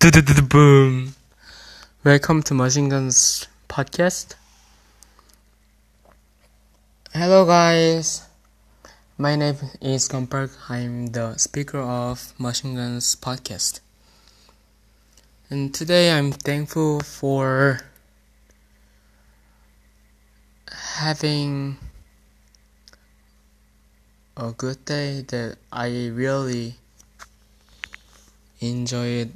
Boom. Welcome to Machine Guns Podcast. Hello guys, my name is Gunberg. I'm the speaker of Machine Guns Podcast. And today I'm thankful for having a good day that I really enjoyed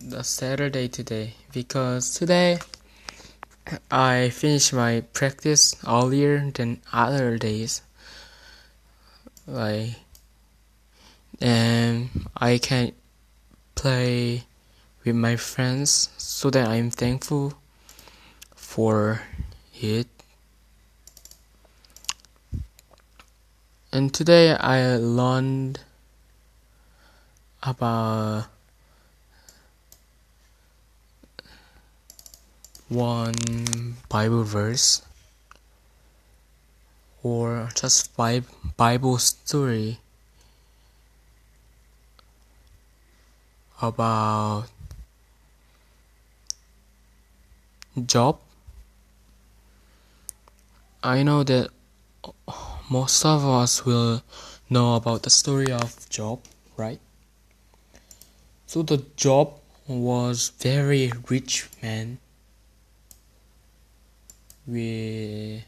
the Saturday today, because today I finished my practice earlier than other days, and I can play with my friends, so that I'm thankful for it. And today I learned about one Bible verse, or just five Bible story about Job. I know that most of us will know about the story of Job, right? So the Job was very rich man with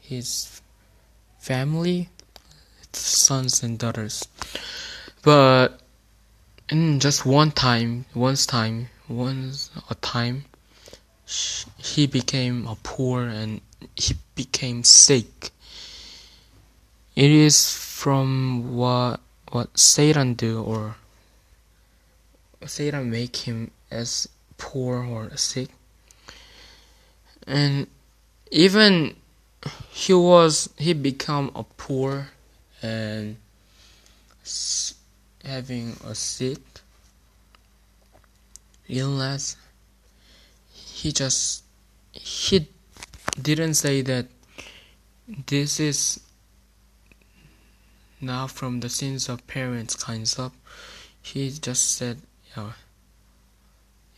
his family, sons and daughters. But just once a time, he became poor and he became sick. It is from what Satan do, or Satan make him as poor or sick. And even he became a poor and having a sick illness. He didn't say that this is not from the sins of parents kind of stuff. He just said,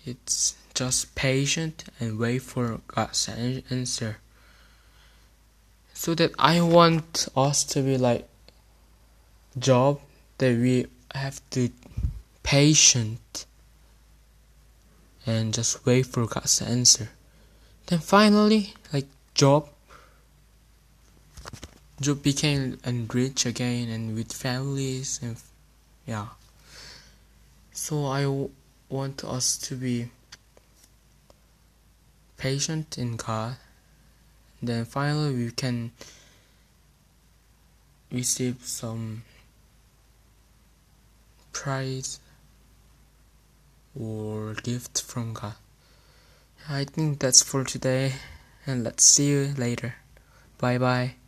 it's just patient and wait for God's answer. So that I want us to be like Job, that we have to patient and just wait for God's answer. Then finally, like Job became rich again and with families and So I want us to be patient in God. Then finally we can receive some prize or gift from God. I think that's for today, and let's see you later. Bye bye.